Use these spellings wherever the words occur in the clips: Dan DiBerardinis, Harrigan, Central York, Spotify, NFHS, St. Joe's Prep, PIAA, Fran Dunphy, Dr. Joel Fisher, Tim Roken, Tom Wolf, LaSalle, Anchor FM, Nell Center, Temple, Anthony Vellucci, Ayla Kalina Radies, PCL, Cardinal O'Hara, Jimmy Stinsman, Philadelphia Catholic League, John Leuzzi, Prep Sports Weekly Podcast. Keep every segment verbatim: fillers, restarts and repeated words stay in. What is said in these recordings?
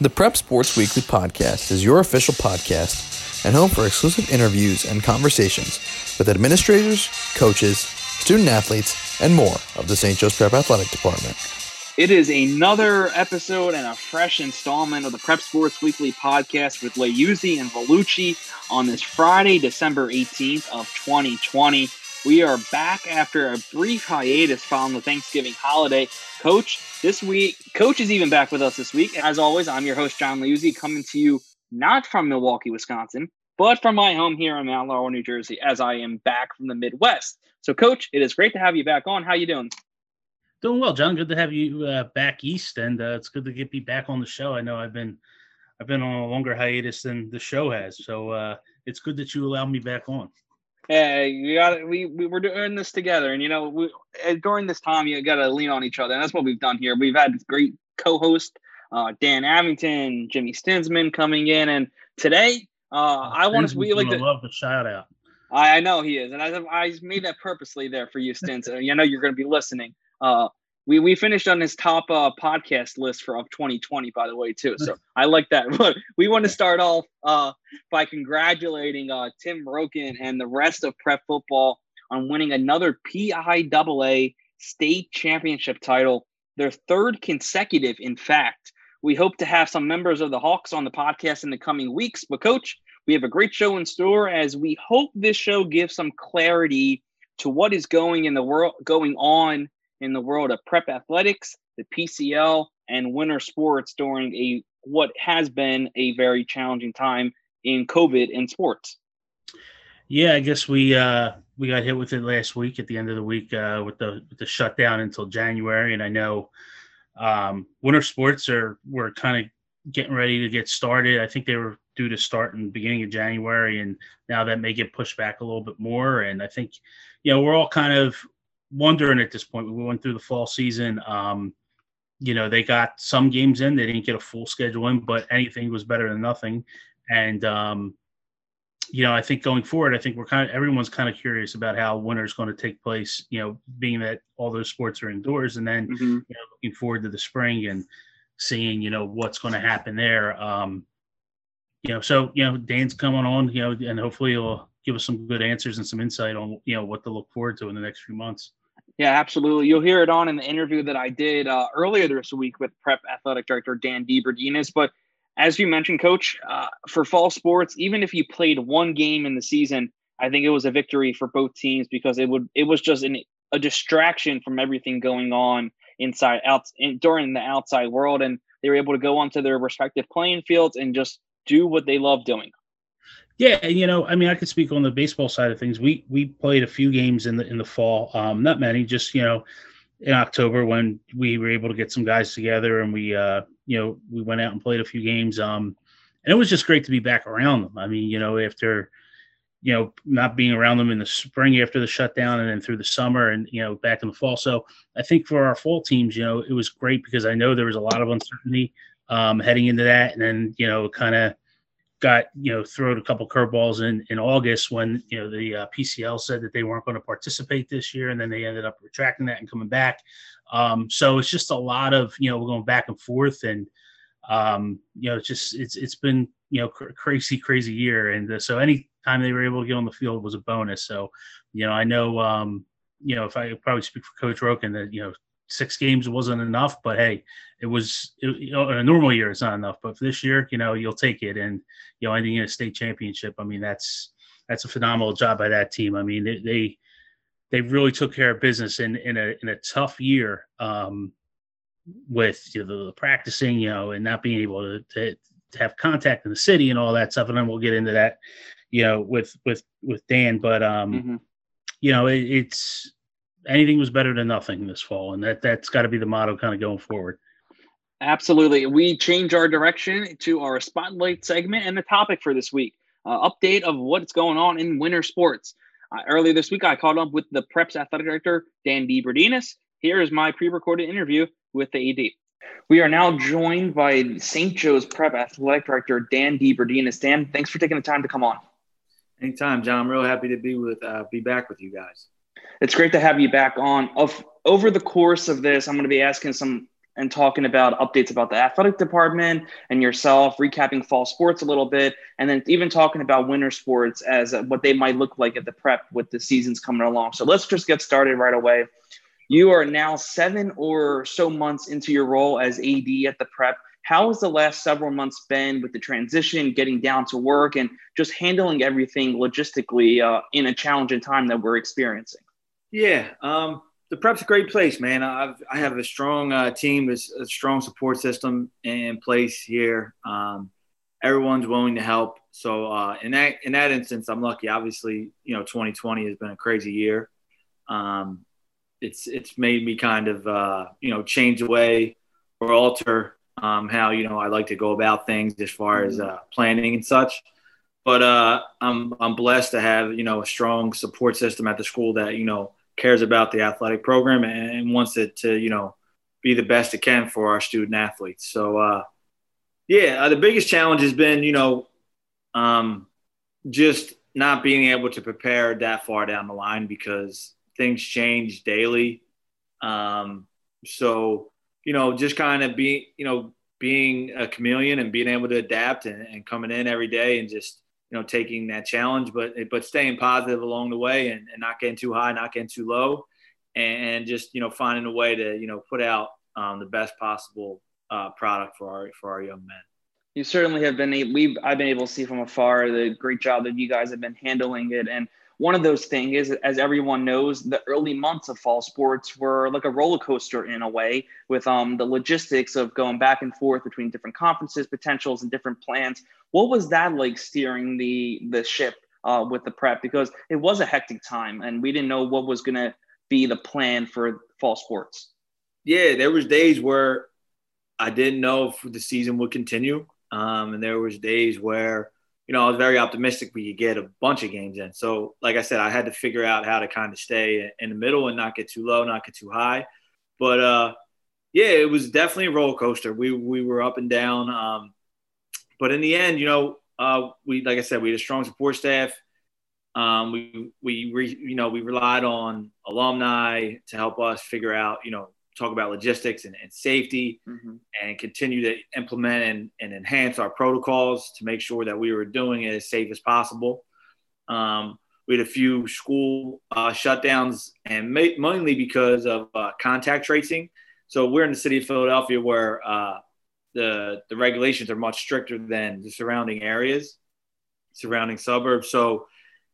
The Prep Sports Weekly Podcast is your official podcast and home for exclusive interviews and conversations with administrators, coaches, student athletes, and more of the Saint Joe's Prep Athletic Department. It is another episode and a fresh installment of the Prep Sports Weekly Podcast with Leuzzi and Vellucci on this Friday, December eighteenth of twenty twenty. We are back after a brief hiatus following the Thanksgiving holiday. Coach, this week, Coach is even back with us this week. As always, I'm your host, John Leuzzi, coming to you not from Milwaukee, Wisconsin, but from my home here in Mount Laurel, New Jersey, as I am back from the Midwest. So, Coach, it is great to have you back on. How you doing? Doing well, John. Good to have you uh, back east, and uh, it's good to get me back on the show. I know I've been I've been on a longer hiatus than the show has, so uh, it's good that you allowed me back on. Hey, you got we we were doing this together, and you know, we, during this time, you got to lean on each other, and that's what we've done here. We've had this great co-host, uh, Dan Abington, Jimmy Stinsman coming in, and today, uh, I want to we like to love the shout out. I, I know he is, and I I made that purposely there for you, Stins. I know you're going to be listening. Uh, we we finished on his top uh, podcast list for of twenty twenty, by the way, too. So I like that. But we want to start off uh, by congratulating uh, Tim Roken and the rest of Prep football on winning another P I A A state championship title, their third consecutive, in fact. We hope to have some members of the Hawks on the podcast in the coming weeks. But, Coach, we have a great show in store, as we hope this show gives some clarity to what is going in the world, going on in the world of prep athletics, the P C L, and winter sports during a what has been a very challenging time in COVID in sports. Yeah, I guess we uh, we got hit with it last week at the end of the week uh, with the with the shutdown until January, and I know um, winter sports are were kind of getting ready to get started. I think they were due to start in the beginning of January, and now that may get pushed back a little bit more. And I think, you know, we're all kind of wondering at this point. We went through the fall season. Um, you know, they got some games in. They didn't get a full schedule in, but anything was better than nothing. And, um, you know, I think going forward, I think we're kind of everyone's kind of curious about how winter is going to take place, you know, being that all those sports are indoors, and then mm-hmm. you know, looking forward to the spring and seeing, you know, what's going to happen there. Um, you know, so, you know, Dan's coming on, you know, and hopefully he'll give us some good answers and some insight on, you know, what to look forward to in the next few months. Yeah, absolutely. You'll hear it on in the interview that I did uh, earlier this week with Prep Athletic Director Dan DiBerardinis. But as you mentioned, Coach, uh, for fall sports, even if you played one game in the season, I think it was a victory for both teams, because it would it was just an, a distraction from everything going on inside out in, during the outside world, and they were able to go onto their respective playing fields and just do what they love doing. Yeah, and you know, I mean, I could speak on the baseball side of things. We we played a few games in the in the fall, um, not many, just, you know, in October when we were able to get some guys together, and we, uh, you know, we went out and played a few games. Um, and it was just great to be back around them. I mean, you know, after, you know, not being around them in the spring after the shutdown, and then through the summer, and, you know, back in the fall. So I think for our fall teams, you know, it was great, because I know there was a lot of uncertainty um, heading into that, and then, you know, kind of got, you know, thrown a couple curveballs in, in August when, you know, the uh, P C L said that they weren't going to participate this year, and then they ended up retracting that and coming back. Um, so it's just a lot of, you know, we're going back and forth, and, um, you know, it's just, it's it's been, you know, cr- crazy, crazy year. And uh, so any time they were able to get on the field was a bonus. So, you know, I know, um, you know, if I probably speak for Coach Roken that, you know, six games wasn't enough, but hey, it was it, you know, in a normal year, it's not enough, but for this year, you know, you'll take it. And, you know, ending in a state championship, I mean, that's, that's a phenomenal job by that team. I mean, they, they, they really took care of business in, in a, in a tough year, um, with, you know, the practicing, you know, and not being able to, to, to have contact in the city and all that stuff. And then we'll get into that, you know, with, with, with Dan, but, um, mm-hmm. you know, it, it's, anything was better than nothing this fall. And that, that's got to be the motto kind of going forward. Absolutely. We change our direction to our spotlight segment and the topic for this week, uh, update of what's going on in winter sports. Uh, earlier this week, I caught up with the Prep's athletic director, Dan DiBerardinis. Here is my pre-recorded interview with the A D. We are now joined by Saint Joe's Prep athletic director, Dan DiBerardinis. Dan, thanks for taking the time to come on. Anytime, John. I'm real happy to be with, uh, be back with you guys. It's great to have you back on. Of, over the course of this, I'm going to be asking some and talking about updates about the athletic department and yourself, recapping fall sports a little bit, and then even talking about winter sports as what they might look like at the prep with the seasons coming along. So let's just get started right away. You are now seven or so months into your role as A D at the prep. How has the last several months been with the transition, getting down to work, and just handling everything logistically uh, in a challenging time that we're experiencing? Yeah, um, the prep's a great place, man. I've, I have a strong uh, team, there's a strong support system in place here. Um, everyone's willing to help. So uh, in that in that instance, I'm lucky. Obviously, you know, twenty twenty has been a crazy year. Um, it's it's made me kind of uh, you know change the way or alter um, how you know I like to go about things as far as uh, planning and such. But uh, I'm I'm blessed to have you know a strong support system at the school that you know. cares about the athletic program and wants it to, you know, be the best it can for our student athletes. So, uh, yeah, uh, the biggest challenge has been, you know, um, just not being able to prepare that far down the line because things change daily. Um, so, you know, just kind of being, you know, being a chameleon and being able to adapt and, and coming in every day and just, you know, taking that challenge, but but staying positive along the way and, and not getting too high, not getting too low, and just, you know, finding a way to, you know, put out um, the best possible uh, product for our for our young men. You certainly have been a, we've I've been able to see from afar the great job that you guys have been handling it. And one of those things is, as everyone knows, the early months of fall sports were like a roller coaster in a way, with um, the logistics of going back and forth between different conferences, potentials, and different plans. What was that like steering the the ship uh, with the prep? Because it was a hectic time and we didn't know what was going to be the plan for fall sports. Yeah, there was days where I didn't know if the season would continue. Um, and there was days where, you know, I was very optimistic we could get a bunch of games in. So, like I said, I had to figure out how to kind of stay in the middle and not get too low, not get too high. But, uh, yeah, it was definitely a roller coaster. We, we were up and down. Um, But in the end, you know, uh, we like I said, we had a strong support staff. Um, we we re, you know we relied on alumni to help us figure out, you know, talk about logistics and, and safety, mm-hmm. and continue to implement and, and enhance our protocols to make sure that we were doing it as safe as possible. Um, we had a few school uh, shutdowns, and ma- mainly because of uh, contact tracing. So we're in the city of Philadelphia, where uh, The, the regulations are much stricter than the surrounding areas, surrounding suburbs. So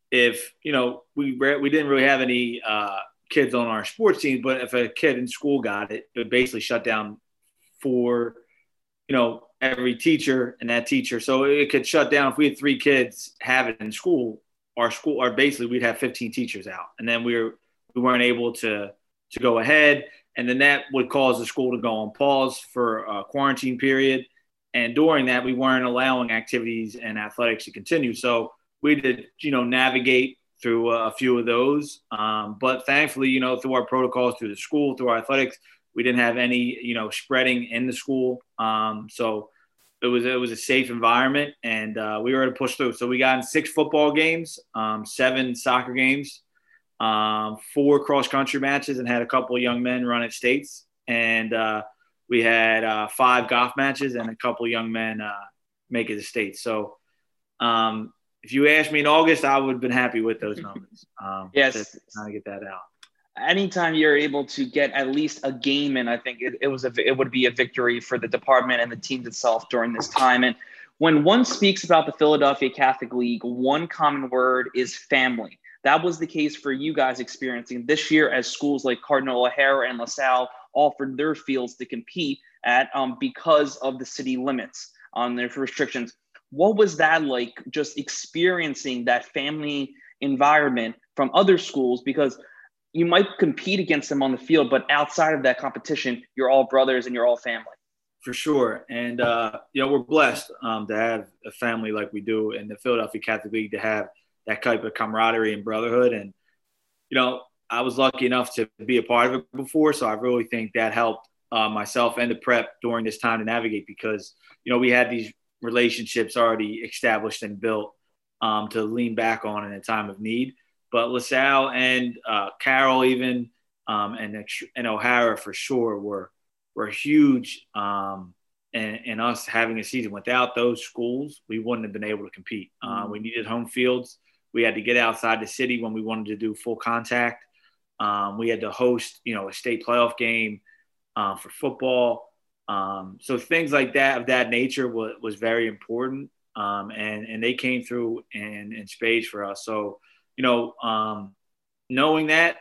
if, you know, we re- we didn't really have any uh, kids on our sports team, but if a kid in school got it, it would basically shut down for, you know, every teacher and that teacher. So it could shut down. If we had three kids have it in school, our school, or basically we'd have fifteen teachers out. And then we were, we weren't able to to go ahead. And then that would cause the school to go on pause for a quarantine period. And during that, we weren't allowing activities and athletics to continue. So we did, you know, navigate through a few of those. Um, but thankfully, you know, through our protocols, through the school, through our athletics, we didn't have any, you know, spreading in the school. Um, so it was it was a safe environment, and uh, we were able to push through. So we got in six football games, um, seven soccer games, Um, four cross-country matches, and had a couple of young men run at states. And uh, we had uh, five golf matches and a couple of young men uh, make it to states. So um, if you asked me in August, I would have been happy with those numbers. Um, yes. To kind of get that out. Anytime you're able to get at least a game in, I think it, it was a, it would be a victory for the department and the teams itself during this time. And when one speaks about the Philadelphia Catholic League, one common word is family. That was the case for you guys experiencing this year as schools like Cardinal O'Hara and LaSalle offered their fields to compete at um, because of the city limits on their restrictions. What was that like, just experiencing that family environment from other schools? Because you might compete against them on the field, but outside of that competition, you're all brothers and you're all family. For sure. And, uh, you know, we're blessed um, to have a family like we do in the Philadelphia Catholic League, to have that type of camaraderie and brotherhood. And, you know, I was lucky enough to be a part of it before. So I really think that helped uh, myself and the prep during this time to navigate, because, you know, we had these relationships already established and built um, to lean back on in a time of need. But LaSalle and uh, Carroll even um, and, and O'Hara for sure were were huge um, in, in us having a season. Without those schools, we wouldn't have been able to compete. Uh, we needed home fields. We had to get outside the city when we wanted to do full contact. Um, we had to host, you know, a state playoff game uh, for football. Um, so things like that of that nature was, was very important. Um, and, and they came through in, in spades for us. So, you know, um, knowing that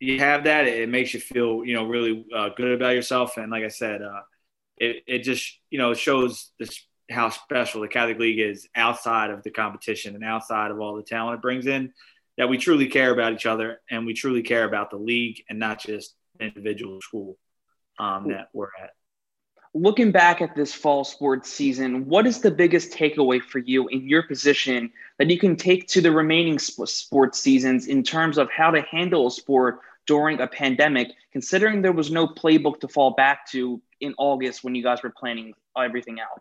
you have that, it, it makes you feel, you know, really uh, good about yourself. And like I said, uh, it, it just, you know, shows this, how special the Catholic League is outside of the competition and outside of all the talent it brings in, that we truly care about each other and we truly care about the league and not just individual school um, that we're at. Looking back at this fall sports season, what is the biggest takeaway for you in your position that you can take to the remaining sports seasons in terms of how to handle a sport during a pandemic, considering there was no playbook to fall back to in August when you guys were planning everything out?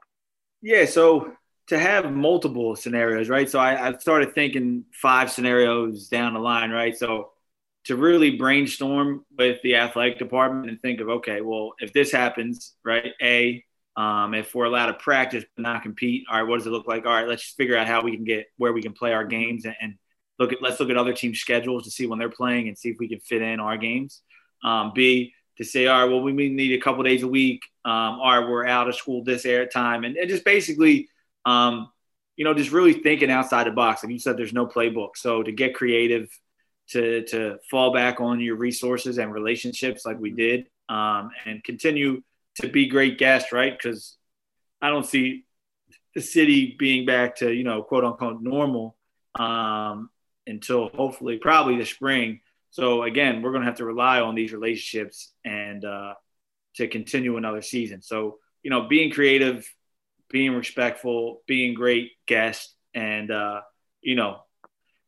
Yeah, so to have multiple scenarios, right? So I, I started thinking five scenarios down the line, right? So to really brainstorm with the athletic department and think of, okay, well, if this happens, right, A, um, if we're allowed to practice but not compete, all right, what does it look like? All right, let's just figure out how we can get where we can play our games and, and look at let's look at other teams' schedules to see when they're playing and see if we can fit in our games. Um, B, to say, all right, well, we need a couple of days a week. Um, all right, we're out of school this air time. And, and just basically, um, you know, just really thinking outside the box. Like you said, there's no playbook. So to get creative, to to fall back on your resources and relationships like we did, um, and continue to be great guests, right? Because I don't see the city being back to, you know, quote unquote normal um, until hopefully probably the spring. So again, we're going to have to rely on these relationships and uh, to continue another season. So, you know, being creative, being respectful, being great guests, and, uh, you know,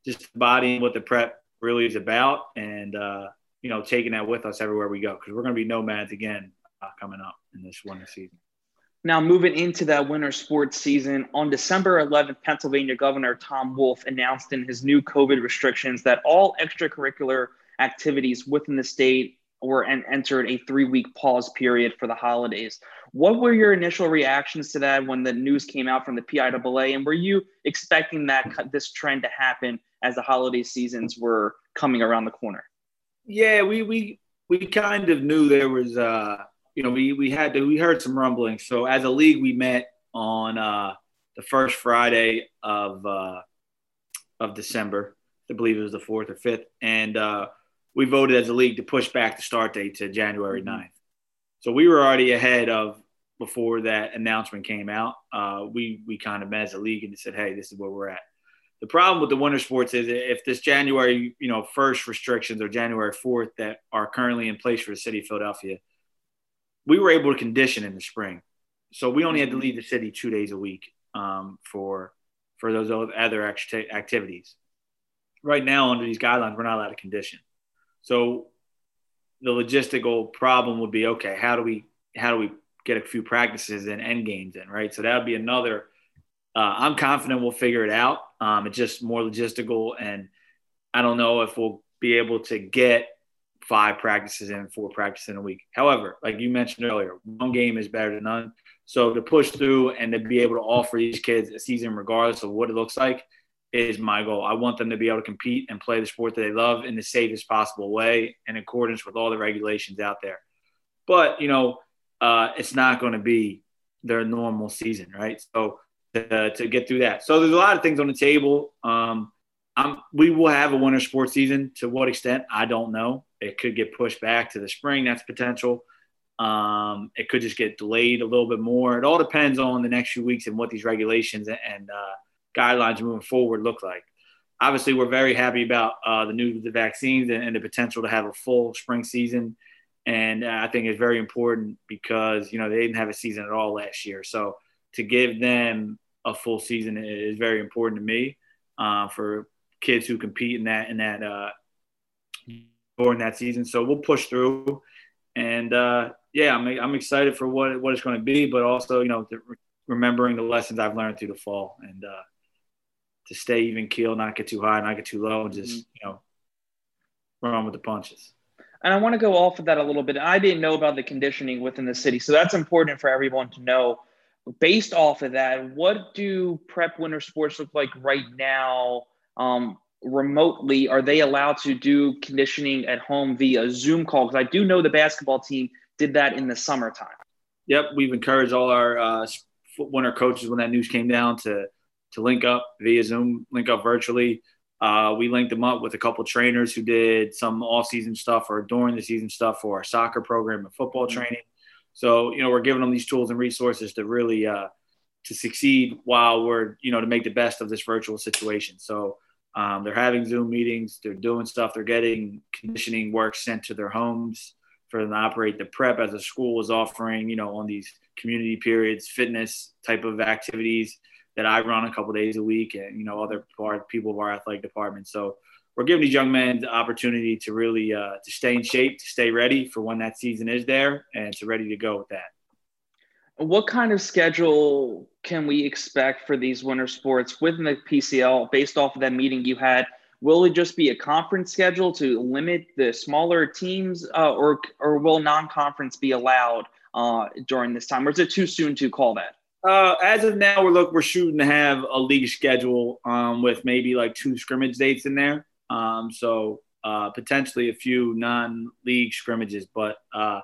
just embodying what the prep really is about, and uh you know taking that with us everywhere we go, because we're going to be nomads again uh, coming up in this winter season. Now moving into that winter sports season, on December eleventh, Pennsylvania Governor Tom Wolf announced in his new COVID restrictions that all extracurricular activities within the state were and entered a three-week pause period for the holidays. What were your initial reactions to that when the news came out from the P I A A, and were you expecting that this trend to happen as the holiday seasons were coming around the corner? Yeah, we we we kind of knew there was, uh, you know, we we had to, we heard some rumbling. So as a league, we met on uh, the first Friday of uh, of December, I believe it was the fourth or fifth, and uh, we voted as a league to push back the start date to January ninth. So we were already ahead of before that announcement came out. Uh, we we kind of met as a league and said, hey, this is where we're at. The problem with the winter sports is if this January, you know, first restrictions or January fourth that are currently in place for the city of Philadelphia, we were able to condition in the spring. So we only had to leave the city two days a week um, for for those other act- activities. Right now, under these guidelines, we're not allowed to condition. So the logistical problem would be, okay, how do we how do we get a few practices and end games in, right? So that would be another. Uh, I'm confident we'll figure it out. Um, it's just more logistical, and I don't know if we'll be able to get five practices in, four practices in a week. However, like you mentioned earlier, one game is better than none. So to push through and to be able to offer these kids a season regardless of what it looks like is my goal. I want them to be able to compete and play the sport that they love in the safest possible way in accordance with all the regulations out there. But, you know, uh, it's not going to be their normal season, right? So To, to get through that. So there's a lot of things on the table. Um, I'm, we will have a winter sports season. To what extent, I don't know. It could get pushed back to the spring. That's potential. Um, it could just get delayed a little bit more. It all depends on the next few weeks and what these regulations and uh, guidelines moving forward look like. Obviously, we're very happy about uh, the news of the vaccines and, and the potential to have a full spring season. And I think it's very important because, you know, they didn't have a season at all last year. So to give them a full season is very important to me uh, for kids who compete in that, in that, uh, during that season. So we'll push through, and uh, yeah, I'm, I'm excited for what, what it's going to be, but also, you know, the, remembering the lessons I've learned through the fall, and uh, to stay even keel, not get too high, not get too low, and just, you know, run with the punches. And I want to go off of that a little bit. I didn't know about the conditioning within the city, so that's important for everyone to know. Based off of that, what do prep winter sports look like right now um, remotely? Are they allowed to do conditioning at home via Zoom call? Because I do know the basketball team did that in the summertime. Yep, we've encouraged all our uh, winter coaches when that news came down to to link up via Zoom, link up virtually. Uh, we linked them up with a couple trainers who did some off-season stuff or during the season stuff for our soccer program and football mm-hmm. training. So, you know, we're giving them these tools and resources to really uh, to succeed while we're, you know, to make the best of this virtual situation. So um, they're having Zoom meetings, they're doing stuff, they're getting conditioning work sent to their homes for them to operate the prep as a school is offering, you know, on these community periods, fitness type of activities that I run a couple of days a week and, you know, other part, people of our athletic department. So we're giving these young men the opportunity to really uh, to stay in shape, to stay ready for when that season is there and to ready to go with that. What kind of schedule can we expect for these winter sports within the P C L based off of that meeting you had? Will it just be a conference schedule to limit the smaller teams uh, or, or will non-conference be allowed uh, during this time? Or is it too soon to call that? Uh, as of now, we're look we're shooting to have a league schedule um, with maybe like two scrimmage dates in there. Um, so uh, potentially a few non-league scrimmages, but uh,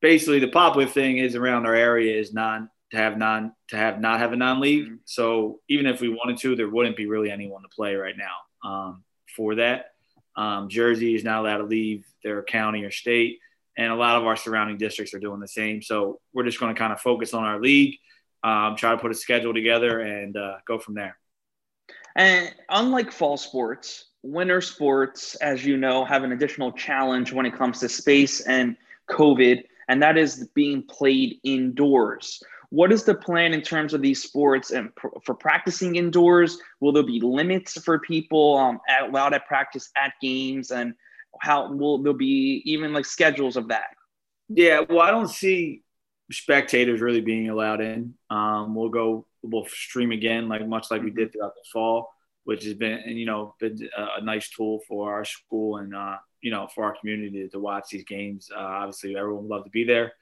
basically the popular thing is around our area is non to have non to have not have a non-league. Mm-hmm. So even if we wanted to, there wouldn't be really anyone to play right now um, for that. Um, Jersey is not allowed to leave their county or state, and a lot of our surrounding districts are doing the same. So we're just going to kind of focus on our league. Um, try to put a schedule together and uh, go from there. And unlike fall sports, winter sports, as you know, have an additional challenge when it comes to space and COVID, and that is being played indoors. What is the plan in terms of these sports and pr- for practicing indoors? Will there be limits for people um, allowed at practice at games, and how will there be even like schedules of that? Yeah, well, I don't see spectators really being allowed in. Um, we'll go, we'll stream again, like much like we did throughout the fall, which has been, you know, been a nice tool for our school and, uh, you know, for our community to watch these games. Uh, obviously everyone would love to be there,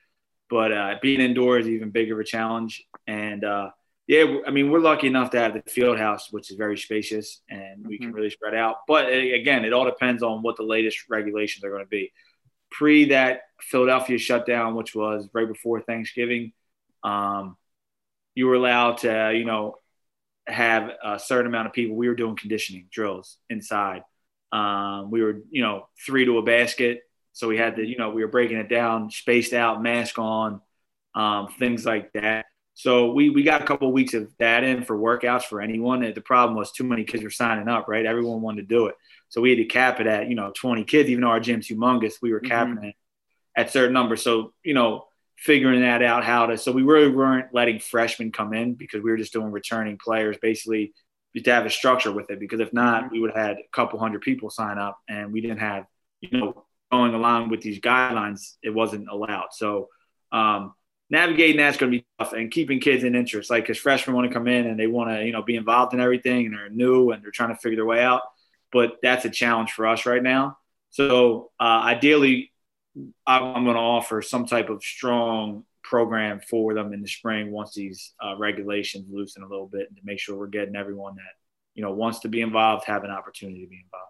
but uh, being indoors is even bigger of a challenge. And uh, yeah, I mean, we're lucky enough to have the field house, which is very spacious and we mm-hmm. can really spread out. But again, it all depends on what the latest regulations are going to be. Pre that Philadelphia shutdown, which was right before Thanksgiving, um, you were allowed to, you know, have a certain amount of people. We were doing conditioning drills inside. Um, we were, you know, three to a basket. So we had to, you know, we were breaking it down, spaced out, mask on, um, things like that. So we, we got a couple of weeks of that in for workouts for anyone. And the problem was too many kids were signing up, right? Everyone wanted to do it. So we had to cap it at, you know, twenty kids, even though our gym's humongous, we were capping mm-hmm. it at certain numbers. So, you know, figuring that out how to, so we really weren't letting freshmen come in because we were just doing returning players, basically to have a structure with it. Because if not, mm-hmm. we would have had a couple hundred people sign up and we didn't have, you know, going along with these guidelines, it wasn't allowed. So um, navigating that's going to be tough and keeping kids in interest. Like, because freshmen want to come in and they want to, you know, be involved in everything and they're new and they're trying to figure their way out. But that's a challenge for us right now. So uh, ideally, I'm going to offer some type of strong program for them in the spring once these uh, regulations loosen a little bit to make sure we're getting everyone that, you know, wants to be involved, have an opportunity to be involved.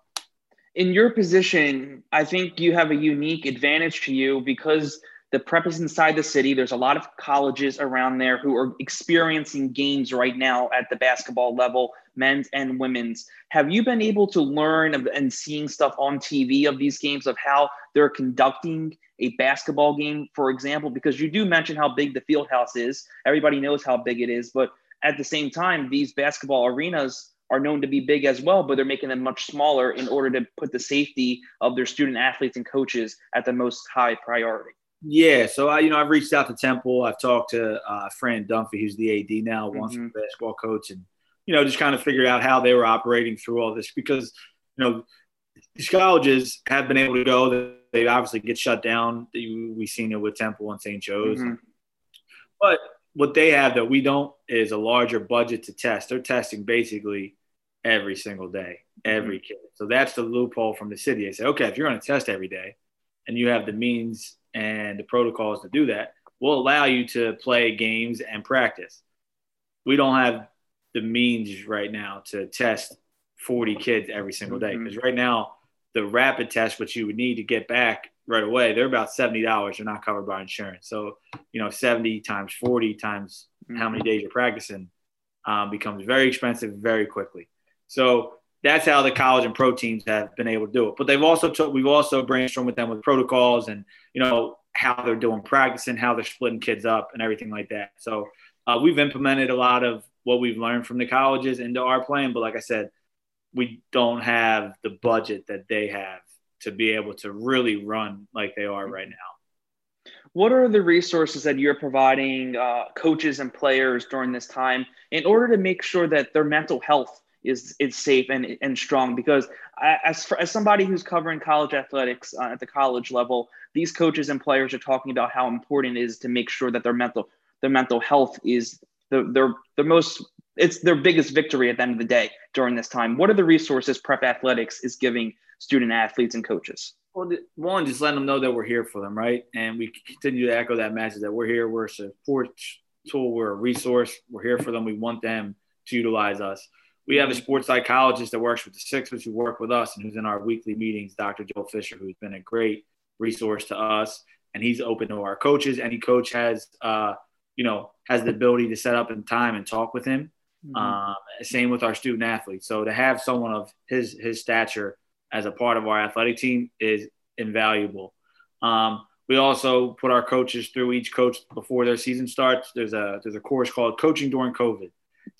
In your position, I think you have a unique advantage to you because the prep is inside the city. There's a lot of colleges around there who are experiencing games right now at the basketball level, men's and women's. Have you been able to learn of, and seeing stuff on T V of these games of how they're conducting a basketball game, for example? Because you do mention how big the field house is. Everybody knows how big it is. But at the same time, these basketball arenas are known to be big as well, but they're making them much smaller in order to put the safety of their student athletes and coaches at the most high priority. Yeah, so I, you know, I've reached out to Temple. I've talked to uh, Fran Dunphy, who's the A D now, once mm-hmm. the basketball coach, and you know, just kind of figured out how they were operating through all this because you know these colleges have been able to go. They obviously get shut down. We've seen it with Temple and Saint Joe's, mm-hmm. but what they have that we don't is a larger budget to test. They're testing basically every single day, every mm-hmm. kid. So that's the loophole from the city. They say, okay, if you're going to test every day, and you have the means and the protocols to do that, we'll allow you to play games and practice. We don't have the means right now to test forty kids every single day, because mm-hmm. right now the rapid test, which you would need to get back right away, they're about seventy dollars. They're not covered by insurance. So, you know, seventy times forty times mm-hmm. how many days you're practicing um, becomes very expensive very quickly. So that's how the college and pro teams have been able to do it. But they've also took, we've also brainstormed with them with protocols and, you know, how they're doing practicing, how they're splitting kids up and everything like that. So uh, we've implemented a lot of what we've learned from the colleges into our plan. But like I said, we don't have the budget that they have to be able to really run like they are right now. What are the resources that you're providing uh, coaches and players during this time in order to make sure that their mental health is is safe and, and strong? Because I, as, for, as somebody who's covering college athletics uh, at the college level, these coaches and players are talking about how important it is to make sure that their mental their mental health is the their the most it's their biggest victory at the end of the day during this time. What are the resources Prep Athletics is giving student athletes and coaches? Well, one, just letting them know that we're here for them, right? And we continue to echo that message that we're here, we're a support tool, we're a resource, we're here for them, we want them to utilize us. We have a sports psychologist that works with the Sixers who work with us and who's in our weekly meetings, Doctor Joel Fisher, who's been a great resource to us, and he's open to our coaches. Any coach has, uh, you know, has the ability to set up in time and talk with him. Mm-hmm. Um, same with our student athletes. So to have someone of his his stature as a part of our athletic team is invaluable. Um, we also put our coaches through each coach before their season starts. There's a there's a course called Coaching During COVID.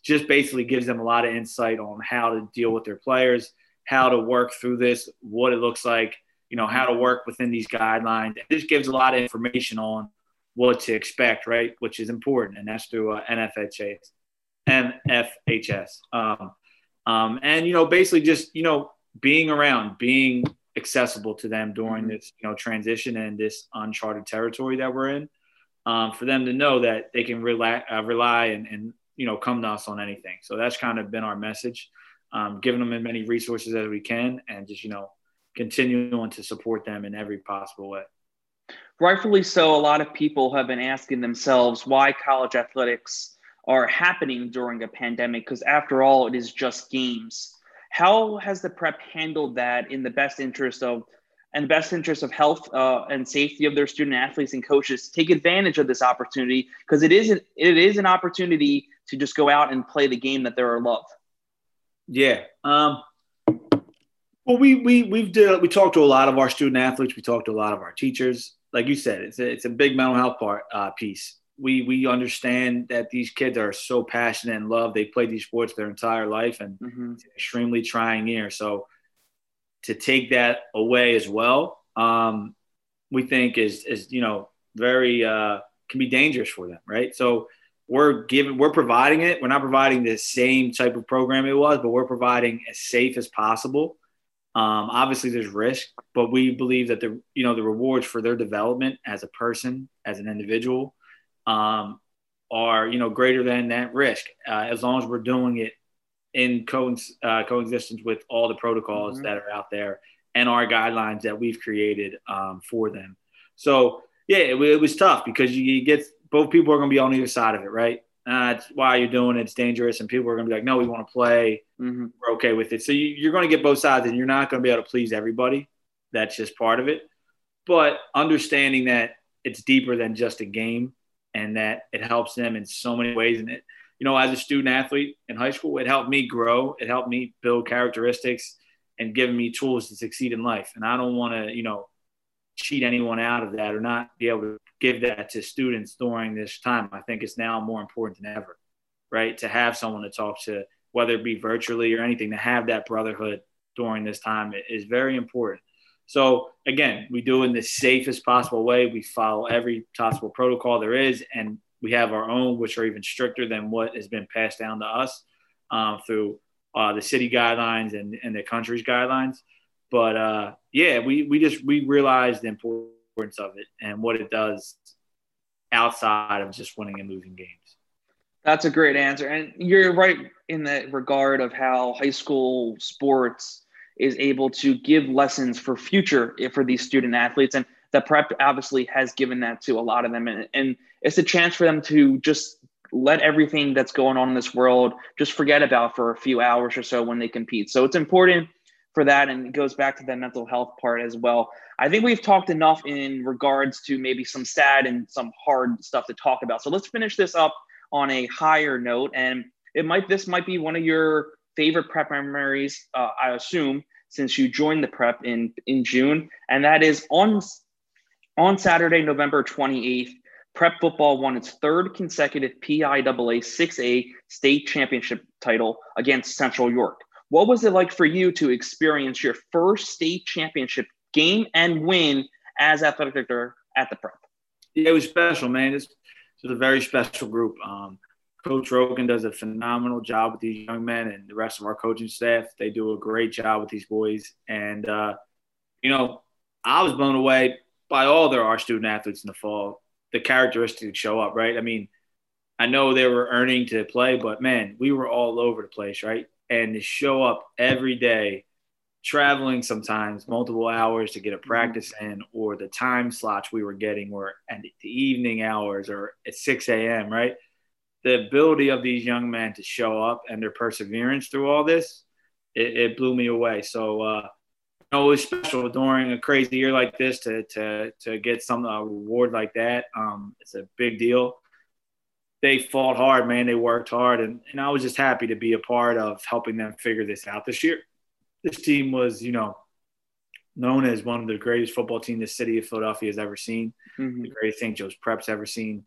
Just basically gives them a lot of insight on how to deal with their players, how to work through this, what it looks like, you know, how to work within these guidelines. It just gives a lot of information on what to expect, right, which is important, and that's through uh, N F H S. Um, um, and, you know, basically just, you know, being around, being accessible to them during mm-hmm. this, you know, transition and this uncharted territory that we're in, um, for them to know that they can rely, uh, rely and, and, you know, come to us on anything. So that's kind of been our message, um, giving them as many resources as we can and just, you know, continuing to support them in every possible way. Rightfully so. A lot of people have been asking themselves why college athletics are happening during a pandemic, because after all, it is just games. How has the prep handled that in the best interest of and the best interest of health uh, and safety of their student athletes and coaches to take advantage of this opportunity? Because it is an, it is an opportunity to just go out and play the game that they're in love. Yeah. Um, well, we we we've did, we talked to a lot of our student athletes. We talked to a lot of our teachers. Like you said, it's a, it's a big mental health part uh, piece. We we understand that these kids are so passionate and love. They played these sports their entire life, and mm-hmm. it's an extremely trying year. So to take that away as well, um, we think is, is, you know, very, uh, can be dangerous for them. Right. So we're giving, we're providing it. We're not providing the same type of program it was, but we're providing as safe as possible. Um, obviously there's risk, but we believe that the, you know, the rewards for their development as a person, as an individual, um, are, you know, greater than that risk, uh, as long as we're doing it in co- uh, coexistence with all the protocols mm-hmm. that are out there and our guidelines that we've created um, for them. So, yeah, it, it was tough because you, you get – both people are going to be on either side of it, right? That's uh, why you're doing it. It's dangerous. And people are going to be like, no, we want to play. Mm-hmm. We're okay with it. So you, you're going to get both sides, and you're not going to be able to please everybody. That's just part of it. But understanding that it's deeper than just a game and that it helps them in so many ways, and it – you know, as a student athlete in high school, it helped me grow. It helped me build characteristics and giving me tools to succeed in life. And I don't want to, you know, cheat anyone out of that or not be able to give that to students during this time. I think it's now more important than ever, right? To have someone to talk to, whether it be virtually or anything, to have that brotherhood during this time is very important. So again, we do it in the safest possible way. We follow every possible protocol there is, and we have our own, which are even stricter than what has been passed down to us um, through uh, the city guidelines and, and the country's guidelines. But, uh, yeah, we, we just we realize the importance of it and what it does outside of just winning and losing games. That's a great answer. And you're right in that regard of how high school sports is able to give lessons for future for these student athletes. And the prep obviously has given that to a lot of them. And, and it's a chance for them to just let everything that's going on in this world just forget about for a few hours or so when they compete. So it's important for that. And it goes back to that mental health part as well. I think we've talked enough in regards to maybe some sad and some hard stuff to talk about. So let's finish this up on a higher note. And it might, this might be one of your favorite prep memories, uh, I assume, since you joined the prep in, in June. And that is on, on Saturday, November twenty-eighth, prep football won its third consecutive P I A A six A state championship title against Central York. What was it like for you to experience your first state championship game and win as athletic director at the prep? Yeah, it was special, man. This is a very special group. Um, Coach Roken does a phenomenal job with these young men, and the rest of our coaching staff, they do a great job with these boys. And, uh, you know, I was blown away by all their our student athletes in the fall. The characteristics show up, right? I mean, I know they were earning to play, but, man, we were all over the place, right? And to show up every day, traveling sometimes multiple hours to get a practice in, or the time slots we were getting were at the evening hours or at six a.m., right? The ability of these young men to show up and their perseverance through all this, it, it blew me away. So, uh, you know, it was special during a crazy year like this to to to get some uh, reward like that. Um, it's a big deal. They fought hard, man. They worked hard. And, and I was just happy to be a part of helping them figure this out this year. This team was, you know, known as one of the greatest football teams the city of Philadelphia has ever seen, mm-hmm. the greatest Saint Joe's Prep's ever seen.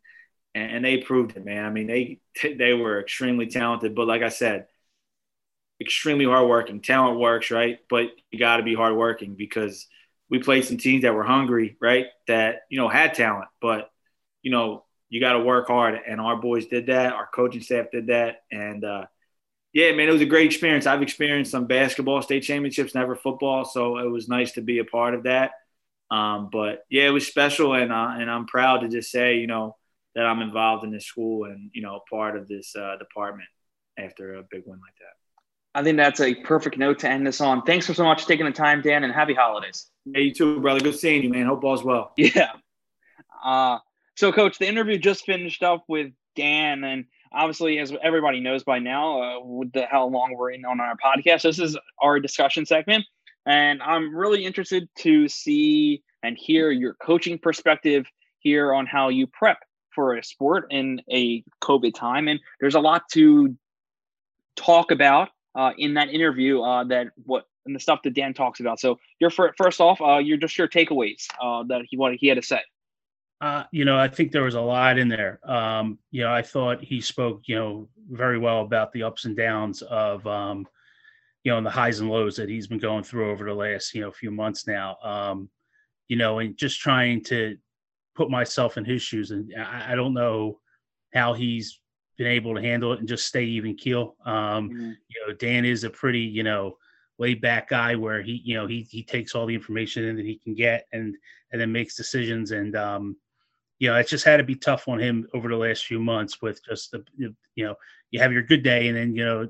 And, and they proved it, man. I mean, they they were extremely talented. But like I said, extremely hardworking. Talent works, right? But you got to be hardworking, because we played some teams that were hungry, right, that, you know, had talent. But, you know, you got to work hard, and our boys did that. Our coaching staff did that, and uh, yeah, man, it was a great experience. I've experienced some basketball state championships, never football, so it was nice to be a part of that. Um, but yeah, it was special, and uh, and I'm proud to just say, you know, that I'm involved in this school and, you know, part of this uh, department after a big win like that. I think that's a perfect note to end this on. Thanks for so much for taking the time, Dan, and happy holidays. Yeah, you too, brother. Good seeing you, man. Hope all's well. Yeah. Uh, So, Coach, the interview just finished up with Dan, and obviously, as everybody knows by now, uh, with the, how long we're in on our podcast, this is our discussion segment, and I'm really interested to see and hear your coaching perspective here on how you prep for a sport in a COVID time, and there's a lot to talk about uh, in that interview uh, that what and the stuff that Dan talks about. So, your first off, uh, you're just your takeaways uh, that he wanted he had to say. Uh, you know, I think there was a lot in there. Um, you know, I thought he spoke, you know, very well about the ups and downs of, um, you know, and the highs and lows that he's been going through over the last, you know, few months now, um, you know, and just trying to put myself in his shoes. And I, I don't know how he's been able to handle it and just stay even keel. Um, mm-hmm. You know, Dan is a pretty, you know, laid back guy where he, you know, he, he takes all the information in that he can get and, and then makes decisions. And, um, you know, it's just had to be tough on him over the last few months with just the, you know, you have your good day and then, you know,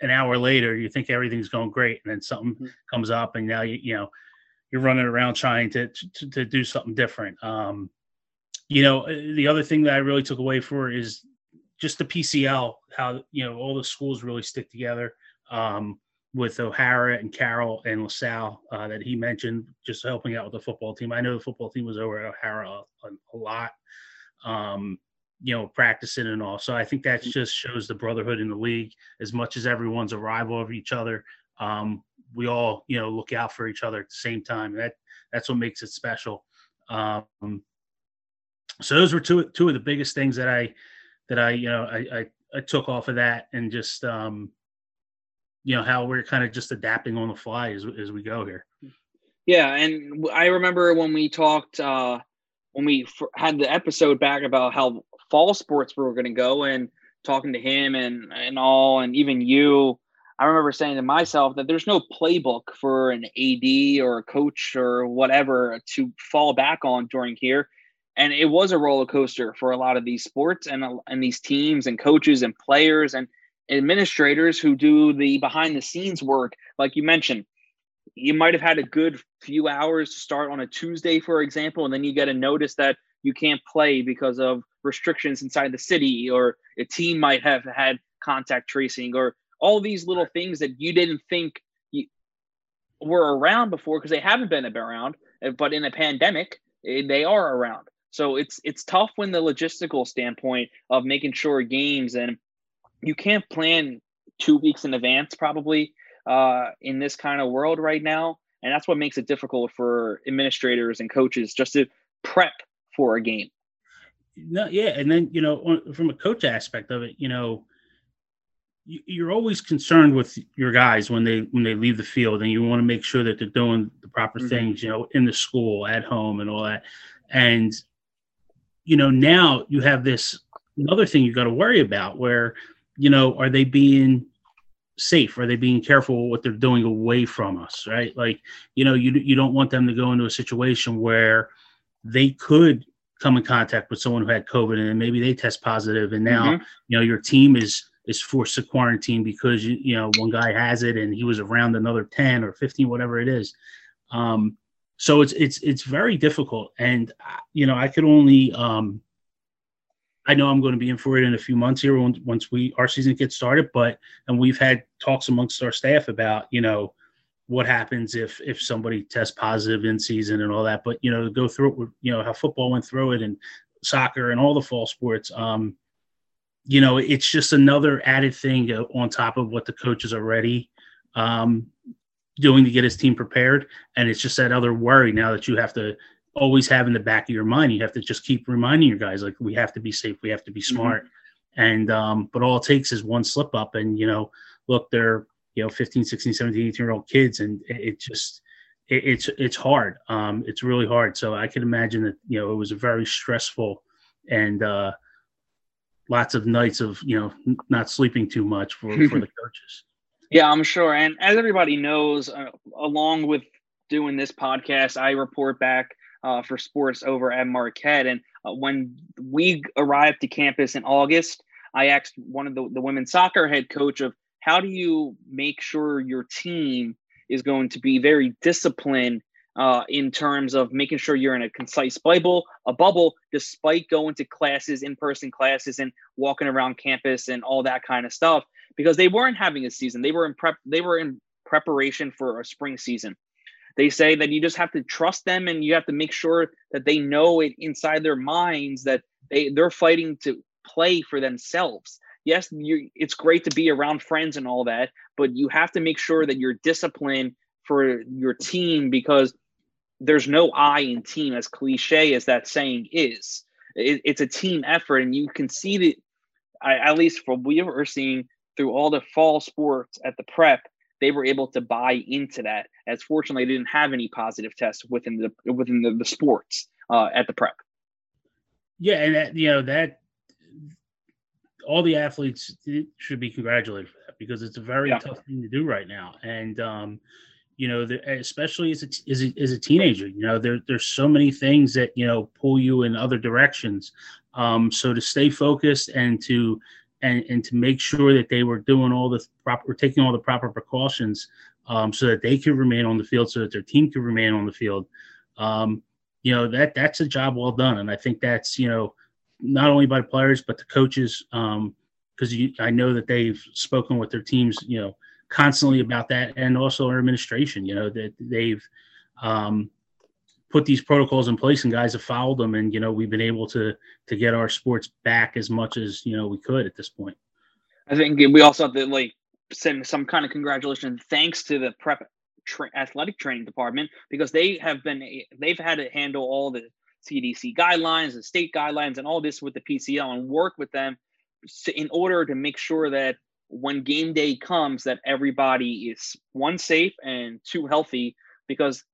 an hour later, you think everything's going great. And then something mm-hmm. comes up and now, you you know, you're running around trying to, to, to do something different. Um, you know, the other thing that I really took away for is just the P C L, how, you know, all the schools really stick together um, with O'Hara and Carroll and LaSalle uh, that he mentioned, just helping out with the football team. I know the football team was over at O'Hara a, a lot, um, you know, practicing and all. So I think that just shows the brotherhood in the league. As much as everyone's a rival of each other, um, we all, you know, look out for each other at the same time. That that's what makes it special. Um, so those were two two of the biggest things that I that I you know I I, I took off of that, and just. Um, you know, how we're kind of just adapting on the fly as, as we go here. Yeah. And I remember when we talked, uh, when we f- had the episode back about how fall sports were going to go, and talking to him and, and all, and even you, I remember saying to myself that there's no playbook for an A D or a coach or whatever to fall back on during here. And it was a roller coaster for a lot of these sports and, and these teams and coaches and players and administrators who do the behind the scenes work, like you mentioned, you might have had a good few hours to start on a Tuesday, for example, and then you get a notice that you can't play because of restrictions inside the city, or a team might have had contact tracing, or all these little things that you didn't think you were around before because they haven't been around, but in a pandemic, they are around. So it's it's tough when the logistical standpoint of making sure games, and you can't plan two weeks in advance probably uh, in this kind of world right now. And that's what makes it difficult for administrators and coaches just to prep for a game. No, yeah. And then, you know, on, from a coach aspect of it, you know, you, you're always concerned with your guys when they, when they leave the field, and you want to make sure that they're doing the proper mm-hmm. things, you know, in the school, at home and all that. And, you know, now you have this another thing you got to worry about where, you know, are they being safe? Are they being careful with what they're doing away from us? Right. Like, you know, you, you don't want them to go into a situation where they could come in contact with someone who had COVID, and then maybe they test positive, and now, mm-hmm. you know, your team is, is forced to quarantine because, you, you know, one guy has it and he was around another ten or fifteen, whatever it is. Um, so it's, it's, it's very difficult. And, you know, I could only, um, I know I'm going to be in for it in a few months here once we our season gets started, but and we've had talks amongst our staff about, you know, what happens if if somebody tests positive in season and all that. But, you know, to go through it with, you know, how football went through it and soccer and all the fall sports, um, you know, it's just another added thing on top of what the coach is already um, doing to get his team prepared. And it's just that other worry now that you have to always have in the back of your mind. You have to just keep reminding your guys, like, we have to be safe, we have to be smart. Mm-hmm. And um but all it takes is one slip up, and, you know, look, they're, you know, fifteen, sixteen, seventeen, eighteen year old kids, and it, it just it, it's it's hard. Um it's really hard. So I can imagine that, you know, it was very stressful, and uh lots of nights of, you know, n- not sleeping too much for for the coaches. Yeah, I'm sure. And as everybody knows, uh, along with doing this podcast, I report back Uh, for sports over at Marquette. And uh, when we arrived to campus in August, I asked one of the, the women's soccer head coach of how do you make sure your team is going to be very disciplined uh, in terms of making sure you're in a concise bubble, a bubble, despite going to classes, in-person classes, and walking around campus and all that kind of stuff, because they weren't having a season. They were in prep. They were in preparation for a spring season. They say that you just have to trust them, and you have to make sure that they know it inside their minds that they, they're fighting to play for themselves. Yes, you, it's great to be around friends and all that, but you have to make sure that you're disciplined for your team, because there's no I in team, as cliche as that saying is. It, it's a team effort, and you can see that, I, at least from what we were seeing through all the fall sports at the prep, they were able to buy into that, as fortunately they didn't have any positive tests within the within the, the sports uh, at the prep. Yeah, and that, you know, that all the athletes should be congratulated for that, because it's a very yeah. tough thing to do right now. And um, you know, the, especially as a, as a as a teenager, you know, there there's so many things that, you know, pull you in other directions. Um, so to stay focused and to And, and to make sure that they were doing all the proper, taking all the proper precautions, um, so that they could remain on the field, so that their team could remain on the field. Um, you know, that that's a job well done, and I think that's, you know, not only by the players but the coaches, um, because I know that they've spoken with their teams, you know, constantly about that, and also our administration. You know, that they've um, put these protocols in place, and guys have followed them. And, you know, we've been able to, to get our sports back as much as, you know, we could at this point. I think we also have to, like, send some kind of congratulations, thanks to the prep tra- athletic training department, because they have been, they've had to handle all the C D C guidelines, the state guidelines, and all this with the P C L, and work with them in order to make sure that when game day comes, that everybody is, one, safe, and two, healthy, because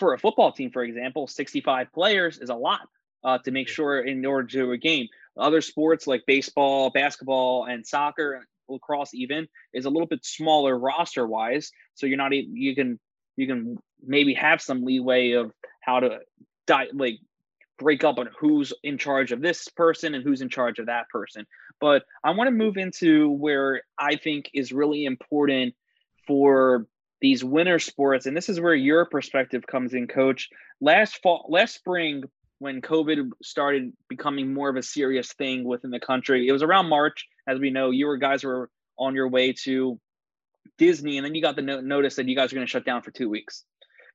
for a football team, for example, sixty-five players is a lot uh, to make sure in order to do a game. Other sports like baseball, basketball, and soccer, lacrosse even, is a little bit smaller roster-wise, so you're not even, you can you can maybe have some leeway of how to die, like break up on who's in charge of this person and who's in charge of that person. But I want to move into where I think is really important for these winter sports, and this is where your perspective comes in, Coach. Last fall, last spring, when COVID started becoming more of a serious thing within the country, it was around March, as we know, you guys were on your way to Disney, and then you got the no- notice that you guys were going to shut down for two weeks.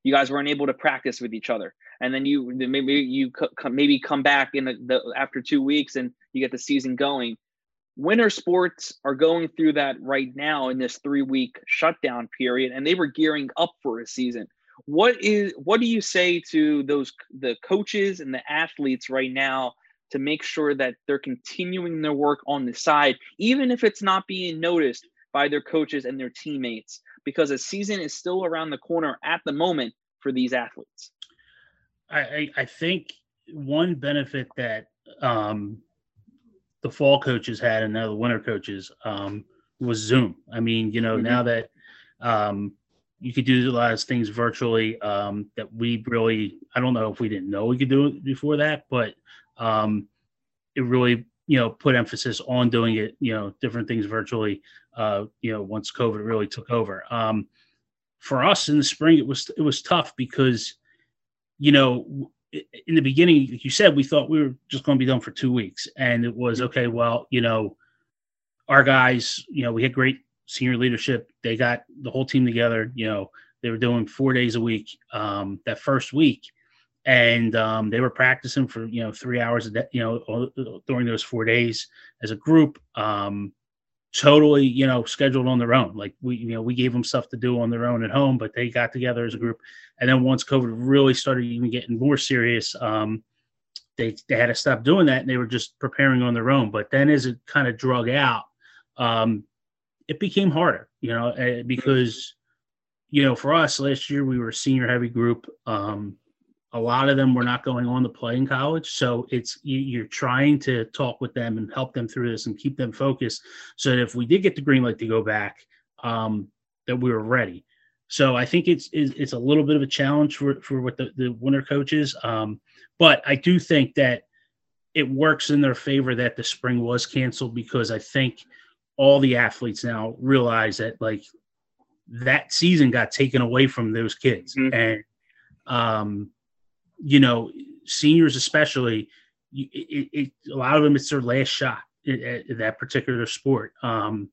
You guys weren't able to practice with each other, and then you maybe you co- maybe come back in the, the after two weeks, and you get the season going. Winter sports are going through that right now in this three-week shutdown period, and they were gearing up for a season. What is what do you say to those the coaches and the athletes right now to make sure that they're continuing their work on the side, even if it's not being noticed by their coaches and their teammates, because a season is still around the corner at the moment for these athletes? I, I think one benefit that um, the fall coaches had and now the winter coaches um, was Zoom. I mean, you know, mm-hmm. now that um, you could do a lot of things virtually um, that we really, I don't know if we didn't know we could do it before that, but um, it really, you know, put emphasis on doing it, you know, different things virtually, uh, you know, once COVID really took over. Um, for us in the spring, it was, it was tough because, you know, in the beginning, like you said, we thought we were just going to be done for two weeks. And it was, okay, well, you know, our guys, you know, we had great senior leadership. They got the whole team together. You know, they were doing four days a week um, that first week. And um, they were practicing for, you know, three hours a day, you know, during those four days as a group, um, totally, you know, scheduled on their own. Like we, you know, we gave them stuff to do on their own at home, but they got together as a group. And then once COVID really started even getting more serious, um, they, they had to stop doing that and they were just preparing on their own. But then as it kind of drug out, um, it became harder, you know, because, you know, for us last year, we were a senior heavy group. Um, A lot of them were not going on to play in college. So it's you, you're trying to talk with them and help them through this and keep them focused so that if we did get the green light to go back, um, that we were ready. So I think it's it's a little bit of a challenge for, for what the, the winter coaches. Um, but I do think that it works in their favor that the spring was canceled because I think all the athletes now realize that, like, that season got taken away from those kids. Mm-hmm. And, um, you know, seniors especially, it, it, it, a lot of them, it's their last shot at, at that particular sport. Um,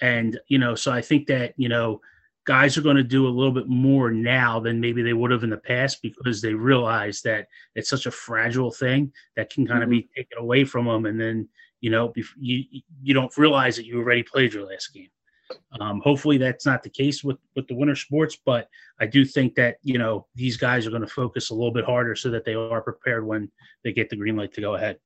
and, you know, so I think that, you know, guys are going to do a little bit more now than maybe they would have in the past because they realize that it's such a fragile thing that can kind of mm-hmm. be taken away from them. And then, you know, you, you don't realize that you already played your last game. Um, hopefully that's not the case with, with the winter sports, but I do think that, you know, these guys are going to focus a little bit harder so that they are prepared when they get the green light to go ahead.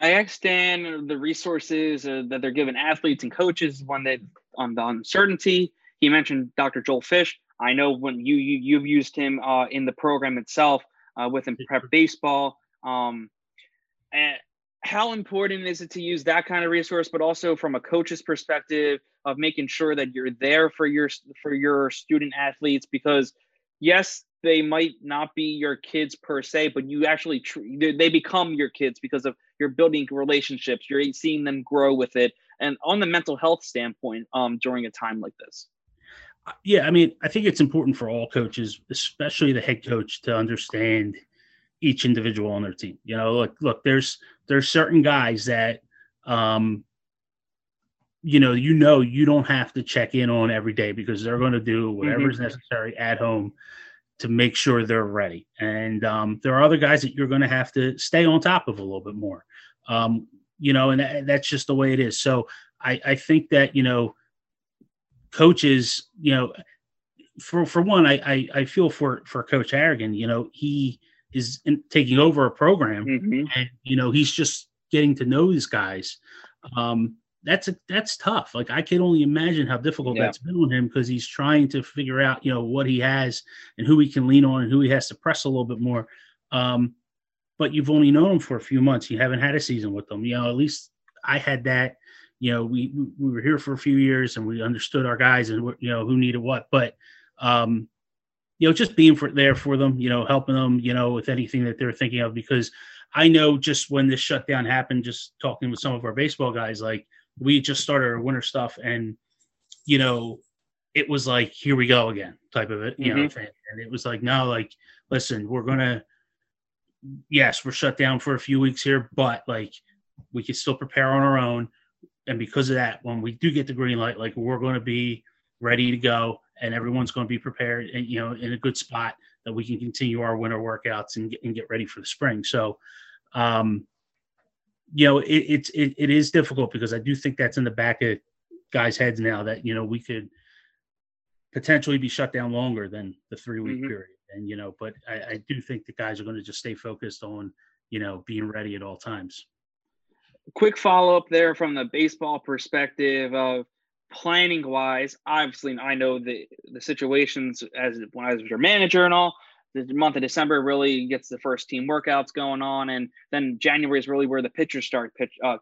I asked Dan the resources uh, that they're giving athletes and coaches when they on the uncertainty. He mentioned Doctor Joel Fish. I know when you, you you've used him uh, in the program itself uh, within prep baseball. Um, and how important is it to use that kind of resource, but also from a coach's perspective of making sure that you're there for your, for your student athletes, because yes, they might not be your kids per se, but you actually, tr- they become your kids because of you're building relationships. You're seeing them grow with it. And on the mental health standpoint, um, during a time like this. Yeah. I mean, I think it's important for all coaches, especially the head coach, to understand each individual on their team. You know, look, look, there's, there's certain guys that, um, you know, you know, you don't have to check in on every day because they're going to do whatever mm-hmm. is necessary at home to make sure they're ready. And um, there are other guys that you're going to have to stay on top of a little bit more, um, you know, and that, that's just the way it is. So I, I think that, you know, coaches, you know, for, for one, I, I, I feel for, for Coach Harrigan, you know, he is in, taking over a program mm-hmm. and, you know, he's just getting to know these guys. Um, That's a, that's tough. Like, I can only imagine how difficult yeah. that's been on him because he's trying to figure out, you know, what he has and who he can lean on and who he has to press a little bit more. Um, but you've only known him for a few months. You haven't had a season with them. You know, at least I had that. You know, we we were here for a few years and we understood our guys and, you know, who needed what. But, um, you know, just being for, there for them, you know, helping them, you know, with anything that they're thinking of. Because I know just when this shutdown happened, just talking with some of our baseball guys, like, we just started our winter stuff and, you know, it was like, here we go again type of it, you mm-hmm. know, and it was like, no, like, listen, we're going to, yes, we're shut down for a few weeks here, but like we can still prepare on our own. And because of that, when we do get the green light, like we're going to be ready to go and everyone's going to be prepared and, you know, in a good spot that we can continue our winter workouts and get, and get ready for the spring. So, um, you know, it's, it, it, it is difficult because I do think that's in the back of guys' heads now that, you know, we could potentially be shut down longer than the three week mm-hmm. period. And, you know, but I, I do think the guys are going to just stay focused on, you know, being ready at all times. Quick follow-up there from the baseball perspective of planning wise, obviously I know the, the situations as when I was your manager and all, the month of December really gets the first team workouts going on. And then January is really where the pitchers start pitch, uh,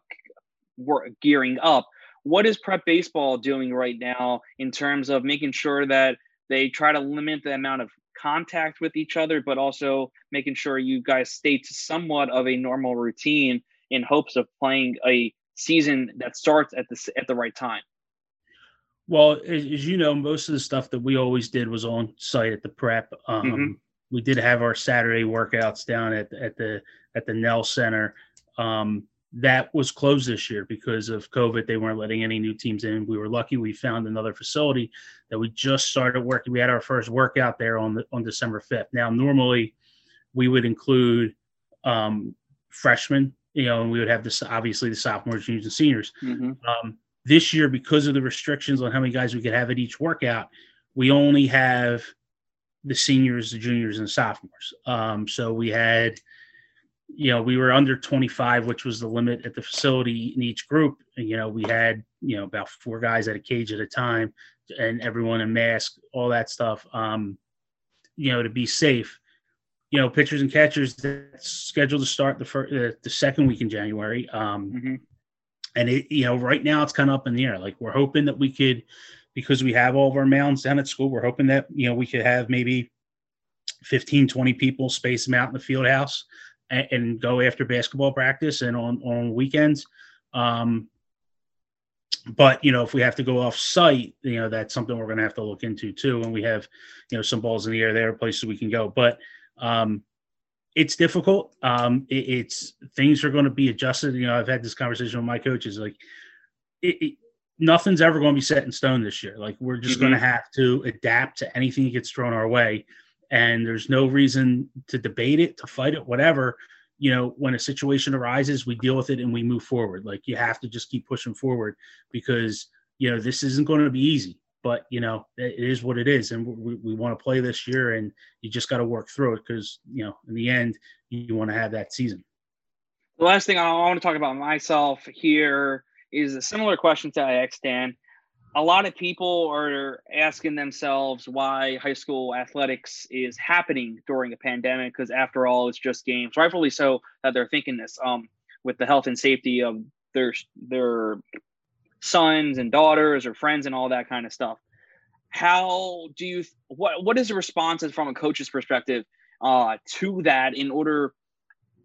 work, gearing up. What is Prep Baseball doing right now in terms of making sure that they try to limit the amount of contact with each other, but also making sure you guys stay to somewhat of a normal routine in hopes of playing a season that starts at the, at the right time? Well, as you know, most of the stuff that we always did was on site at the Prep. Um, mm-hmm. We did have our Saturday workouts down at, at the, at the Nell Center. Um, that was closed this year because of COVID. They weren't letting any new teams in. We were lucky. We found another facility that we just started working. We had our first workout there on the, on December fifth. Now, normally we would include um, freshmen, you know, and we would have this, obviously the sophomores, juniors and seniors. Mm-hmm. Um, this year, because of the restrictions on how many guys we could have at each workout, we only have the seniors, the juniors and the sophomores. Um, so we had, you know, we were under twenty-five, which was the limit at the facility in each group. And, you know, we had, you know, about four guys at a cage at a time and everyone in mask, all that stuff, um, you know, to be safe. You know, pitchers and catchers, that's scheduled to start the first, uh, the second week in January. Um, mm-hmm. And, it, you know, right now it's kind of up in the air. Like we're hoping that we could, because we have all of our mounds down at school, we're hoping that, you know, we could have maybe fifteen, twenty people, space them out in the field house and, and go after basketball practice and on, on weekends. Um, but, you know, if we have to go off site, you know, that's something we're going to have to look into too. And we have, you know, some balls in the air there, places we can go, but Um, it's difficult. Um, it, it's things are going to be adjusted. You know, I've had this conversation with my coaches, like it, it, nothing's ever going to be set in stone this year. Like we're just mm-hmm. going to have to adapt to anything that gets thrown our way. And there's no reason to debate it, to fight it, whatever, you know, when a situation arises, we deal with it and we move forward. Like you have to just keep pushing forward because, you know, this isn't going to be easy. But, you know, it is what it is. And we, we want to play this year and you just got to work through it because, you know, in the end, you want to have that season. The last thing I want to talk about myself here is a similar question to I asked Dan. A lot of people are asking themselves why high school athletics is happening during a pandemic because, after all, it's just games. Rightfully so that they're thinking this um, with the health and safety of their their – sons and daughters or friends and all that kind of stuff. How do you, what, what is the response from a coach's perspective uh, to that in order,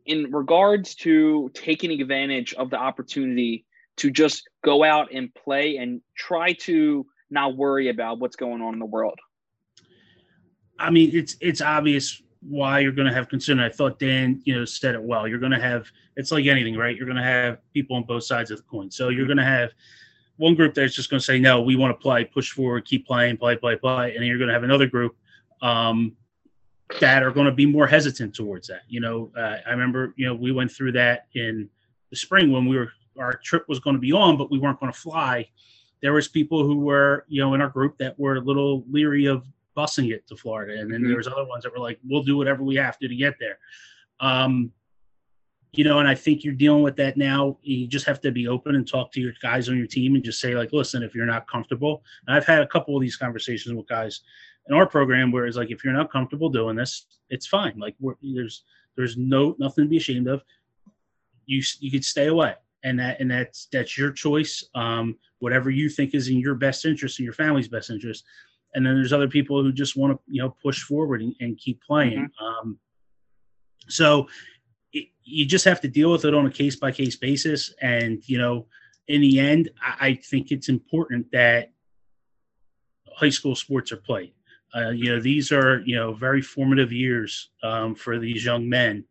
in regards to taking advantage of the opportunity to just go out and play and try to not worry about what's going on in the world? I mean, it's, it's obvious why you're going to have concern. I thought Dan, you know, said it well. You're going to have, it's like anything, right? You're going to have people on both sides of the coin. So you're going to have one group that's just going to say, no, we want to play, push forward, keep playing, play, play, play. And you're going to have another group um, that are going to be more hesitant towards that. You know, uh, I remember, you know, we went through that in the spring when we were, our trip was going to be on, but we weren't going to fly. There was people who were, you know, in our group that were a little leery of busing it to Florida. And then mm-hmm. there was other ones that were like, we'll do whatever we have to to get there. Um, You know, and I think you're dealing with that now. You just have to be open and talk to your guys on your team and just say, like, listen, if you're not comfortable, and I've had a couple of these conversations with guys in our program where it's like, if you're not comfortable doing this, it's fine. Like we're, there's there's no nothing to be ashamed of. You you could stay away, and that and that's that's your choice. Um, whatever you think is in your best interest and your family's best interest. And then there's other people who just want to, you know, push forward and, and keep playing. Mm-hmm. Um, so. You just have to deal with it on a case-by-case basis. And, you know, in the end, I think it's important that high school sports are played. Uh, you know, these are, you know, very formative years um, for these young men.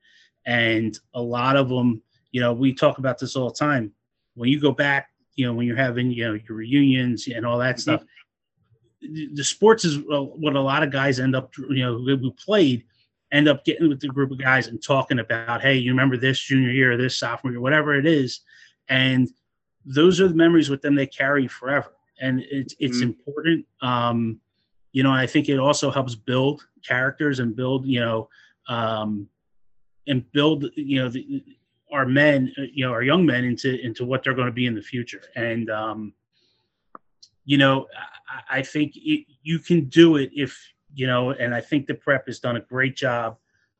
And a lot of them, you know, we talk about this all the time. When you go back, you know, when you're having, you know, your reunions and all that mm-hmm. stuff, the sports is what a lot of guys end up, you know, who played, end up getting with the group of guys and talking about, hey, you remember this junior year or this sophomore year, whatever it is. And those are the memories with them they carry forever. And it's, it's mm-hmm. important. Um, you know, I think it also helps build characters and build, you know, um, and build, you know, the, our men, you know, our young men into, into what they're going to be in the future. And, um, you know, I, I think it, you can do it if, you know, and I think the prep has done a great job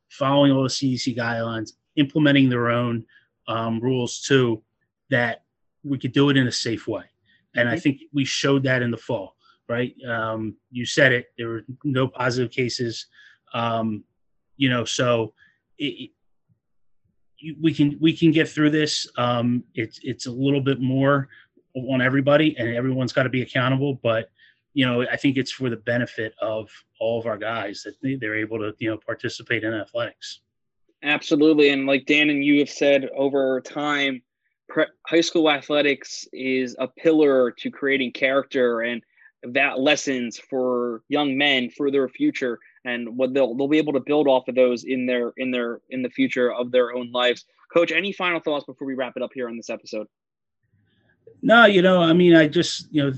following all the C D C guidelines, implementing their own um, rules too, that we could do it in a safe way. And I think we showed that in the fall, right? Um, you said it, there were no positive cases, um, you know, so it, it, we can, we can get through this. Um, it's, it's a little bit more on everybody and everyone's got to be accountable, but, you know, I think it's for the benefit of all of our guys that they, they're able to, you know, participate in athletics. Absolutely. And like Dan and you have said over time, prep, high school athletics is a pillar to creating character and that lessons for young men for their future, and what they'll they'll be able to build off of those in their in their in the future of their own lives. Coach, any final thoughts before we wrap it up here on this episode? No, you know, I mean, I just, you know,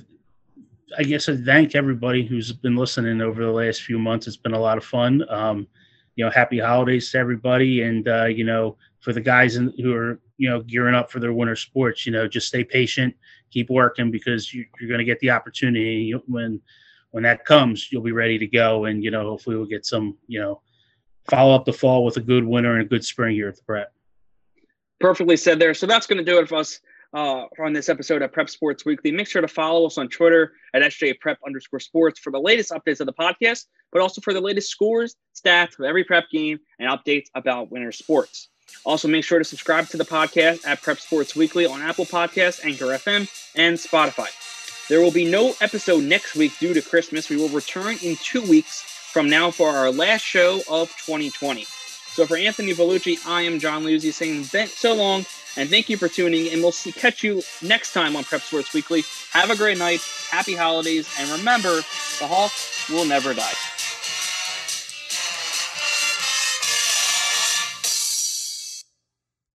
I guess I thank everybody who's been listening over the last few months. It's been a lot of fun. Um, you know, happy holidays to everybody, and uh, you know, for the guys in, who are, you know, gearing up for their winter sports, you know, just stay patient, keep working, because you, you're going to get the opportunity. When, when that comes, you'll be ready to go. And, you know, hopefully we'll get some, you know, follow up the fall with a good winter and a good spring here at the Prep. Perfectly said there. So that's going to do it for us uh, on this episode of Prep Sports Weekly. Make sure to follow us on Twitter at sjprep underscore sports for the latest updates of the podcast, but also for the latest scores, stats of every prep game and updates about winter sports. Also, make sure to subscribe to the podcast at Prep Sports Weekly on Apple Podcasts, Anchor F M, and Spotify. There will be no episode next week due to Christmas. We will return in two weeks from now for our last show of twenty twenty. So for Anthony Vellucci, I am John Leuzzi saying so long, and thank you for tuning in. And we'll see, catch you next time on Prep Sports Weekly. Have a great night, happy holidays, and remember, the Hawks will never die.